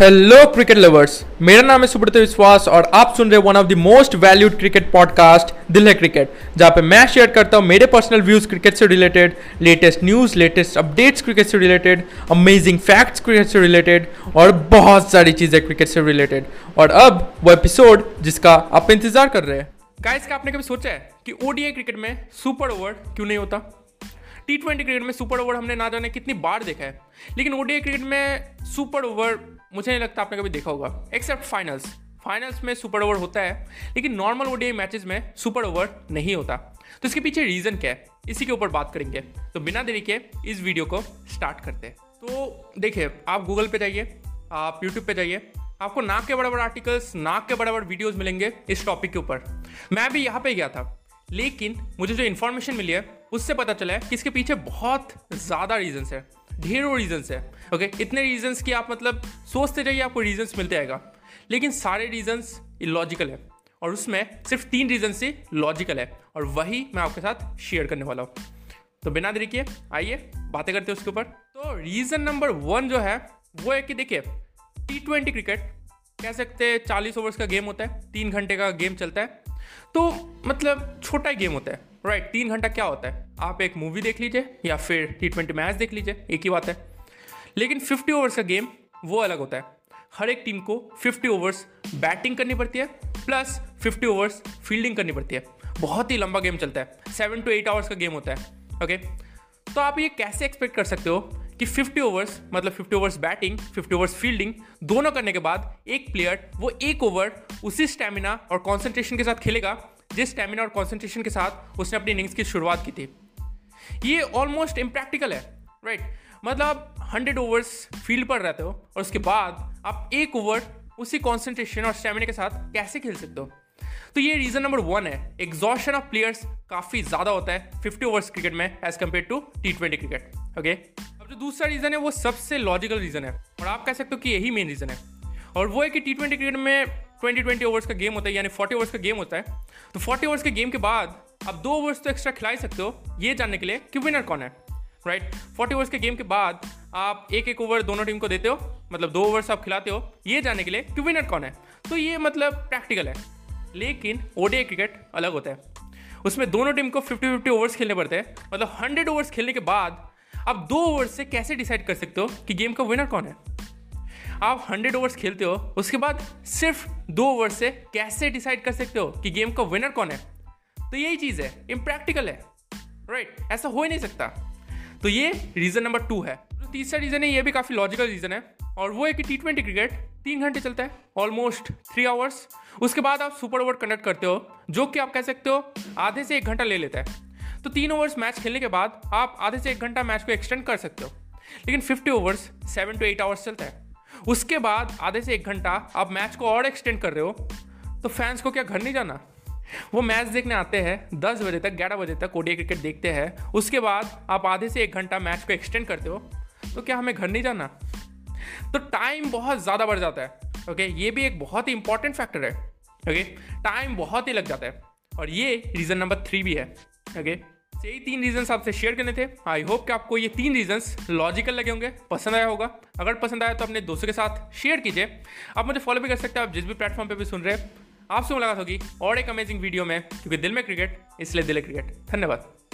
Hello cricket lovers, मेरा नाम है सुब्रत विश्वास और आप सुन रहे one of the most valued cricket podcast दिल है क्रिकेट, जहां पे मैं शेयर करता हूं मेरे पर्सनल व्यूज क्रिकेट से related, latest news, latest updates cricket से रिलेटेड, अमेजिंग फैक्ट्स क्रिकेट से रिलेटेड और बहुत सारी चीज़ें क्रिकेट से रिलेटेड। और अब वो एपिसोड जिसका आप इंतजार कर रहे हैं। गाइस, क्या आपने कभी सोचा है कि ओडीआई क्रिकेट में सुपर ओवर क्यों नहीं होता? टी20 क्रिकेट में सुपर ओवर हमने ना जाने कितनी बार देखा है, लेकिन ओडीआई क्रिकेट में सुपर ओवर मुझे नहीं लगता आपने कभी देखा होगा, एक्सेप्ट फाइनल्स में सुपर ओवर होता है, लेकिन नॉर्मल ओडीआई मैचेस में सुपर ओवर नहीं होता। तो इसके पीछे रीज़न क्या है, इसी के ऊपर बात करेंगे। तो बिना देरी के इस वीडियो को स्टार्ट करते हैं। तो देखिए, आप गूगल पे जाइए, आप यूट्यूब पे जाइए, आपको नाक के बराबर आर्टिकल्स, नाक के बराबर वीडियोज़ मिलेंगे इस टॉपिक के ऊपर। मैं भी यहाँ पर गया था, लेकिन मुझे जो इन्फॉर्मेशन मिली है उससे पता चला है कि इसके पीछे बहुत ज़्यादा रीजंस है, ढेरों रीजंस है। ओके, इतने रीजंस कि आप मतलब सोचते जाइए आपको रीजंस मिलते आएगा, लेकिन सारे रीजंस इलॉजिकल है और उसमें सिर्फ 3 रीजंस ही लॉजिकल है और वही मैं आपके साथ शेयर करने वाला हूँ। तो बिना देरी किए आइए बातें करते हैं उसके ऊपर। तो रीज़न नंबर 1 जो है वो है कि देखिए, टी20 क्रिकेट कह सकते हैं 40 ओवर्स का गेम होता है, 3 घंटे का गेम चलता है, तो मतलब छोटा गेम होता है, राइट। 3 घंटा क्या होता है, आप एक मूवी देख लीजिए या फिर टी20 मैच देख लीजिए, एक ही बात है। लेकिन 50 ओवर्स का गेम वो अलग होता है, हर एक टीम को 50 ओवर्स बैटिंग करनी पड़ती है प्लस 50 ओवर्स फील्डिंग करनी पड़ती है, बहुत ही लंबा गेम चलता है, 7-8 आवर्स का गेम होता है। ओके, तो आप ये कैसे एक्सपेक्ट कर सकते हो कि 50 ओवर्स मतलब 50 ओवर्स बैटिंग, 50 ओवर्स फील्डिंग दोनों करने के बाद एक प्लेयर वो एक ओवर उसी स्टैमिना और कॉन्सेंट्रेशन के साथ खेलेगा जिस स्टैमिना और कॉन्सेंट्रेशन के साथ उसने अपनी इनिंग्स की शुरुआत की थी। ये ऑलमोस्ट इम्प्रैक्टिकल है, राइट। मतलब आप 100 ओवर्स फील्ड पर रहते हो और उसके बाद आप एक ओवर उसी कॉन्सेंट्रेशन और स्टैमिना के साथ कैसे खेल सकते हो? तो ये रीज़न नंबर 1 है, एग्जॉशन ऑफ प्लेयर्स काफ़ी ज़्यादा होता है 50 ओवर्स क्रिकेट में एज़ कम्पेयर टू टी20 क्रिकेट। ओके, अब जो दूसरा रीज़न है वो सबसे लॉजिकल रीज़न है और आप कह सकते हो कि यही मेन रीज़न है, और वो है कि टी20 क्रिकेट में 20-20 ओवर्स का गेम होता है, यानी 40 ओवर्स का गेम होता है। तो 40 ओवर्स के गेम के बाद आप 2 ओवर्स तो एक्स्ट्रा खिला सकते हो ये जानने के लिए कि विनर कौन है, राइट। 40 ओवर्स के गेम के बाद आप एक एक ओवर दोनों टीम को देते हो, मतलब 2 ओवर्स आप खिलाते हो ये जानने के लिए कि विनर कौन है। तो ये मतलब प्रैक्टिकल है, लेकिन ओडीआई क्रिकेट अलग होता है, उसमें दोनों टीम को 50-50 ओवर्स खेलने पड़ते हैं। मतलब 100 ओवर्स खेलने के बाद आप 2 ओवर से कैसे डिसाइड कर सकते हो कि गेम का विनर कौन है? आप 100 ओवर्स खेलते हो, उसके बाद सिर्फ 2 ओवर से कैसे डिसाइड कर सकते हो कि गेम का विनर कौन है? तो यही चीज़ है, इम्प्रैक्टिकल है, राइट, ऐसा हो ही नहीं सकता। तो ये रीज़न नंबर 2 है। तो तीसरा रीज़न है, ये भी काफ़ी लॉजिकल रीज़न है, और वो है कि टी20 क्रिकेट 3 घंटे चलता है, ऑलमोस्ट 3 आवर्स। उसके बाद आप सुपर ओवर कंडक्ट करते हो जो कि आप कह सकते हो आधे से 1 घंटा ले लेता है। तो 3 ओवर्स मैच खेलने के बाद आप आधे से 1 घंटा मैच को एक्सटेंड कर सकते हो, लेकिन 50 ओवर्स 7-8 आवर्स चलता है। उसके बाद आधे से 1 घंटा आप मैच को और एक्सटेंड कर रहे हो, तो फैंस को क्या घर नहीं जाना? वो मैच देखने आते हैं 10 बजे तक, 11 बजे तक ओडीआई क्रिकेट देखते हैं, उसके बाद आप आधे से 1 घंटा मैच को एक्सटेंड करते हो, तो क्या हमें घर नहीं जाना? तो टाइम बहुत ज़्यादा बढ़ जाता है। ओके, ये भी एक बहुत ही इंपॉर्टेंट फैक्टर है। ओके, टाइम बहुत ही लग जाता है और ये रीज़न नंबर 3 भी है। ओके, यही 3 रीजंस आपसे शेयर करने थे। आई होप कि आपको ये 3 रीजंस लॉजिकल लगे होंगे, पसंद आया होगा। अगर पसंद आया तो अपने दोस्तों के साथ शेयर कीजिए। आप मुझे फॉलो भी कर सकते हैं, आप जिस भी प्लेटफॉर्म पे भी सुन रहे हैं। आपसे मुलाकात होगी और एक अमेजिंग वीडियो में, क्योंकि दिल में क्रिकेट इसलिए दिल है क्रिकेट। धन्यवाद।